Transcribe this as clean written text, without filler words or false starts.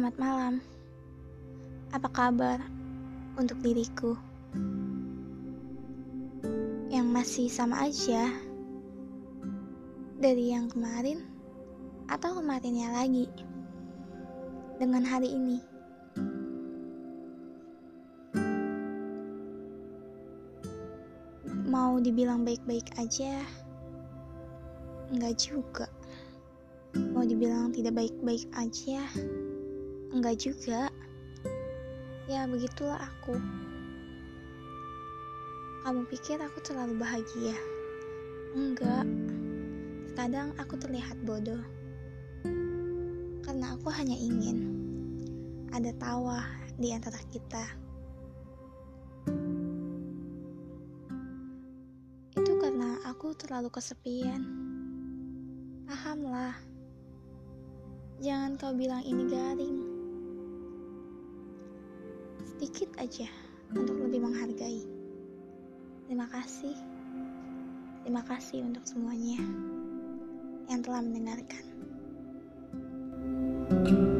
Selamat malam. Apa kabar untuk diriku yang masih sama aja dari yang kemarin atau kemarinnya lagi dengan hari ini? Mau dibilang baik-baik aja, enggak juga. Mau dibilang tidak baik-baik aja, enggak juga. Ya begitulah aku. Kamu pikir aku terlalu bahagia? Enggak. Kadang aku terlihat bodoh karena aku hanya ingin ada tawa di antara kita. Itu karena aku terlalu kesepian. Pahamlah. Jangan kau bilang ini garing. Sedikit aja untuk lebih menghargai. Terima kasih untuk semuanya yang telah mendengarkan.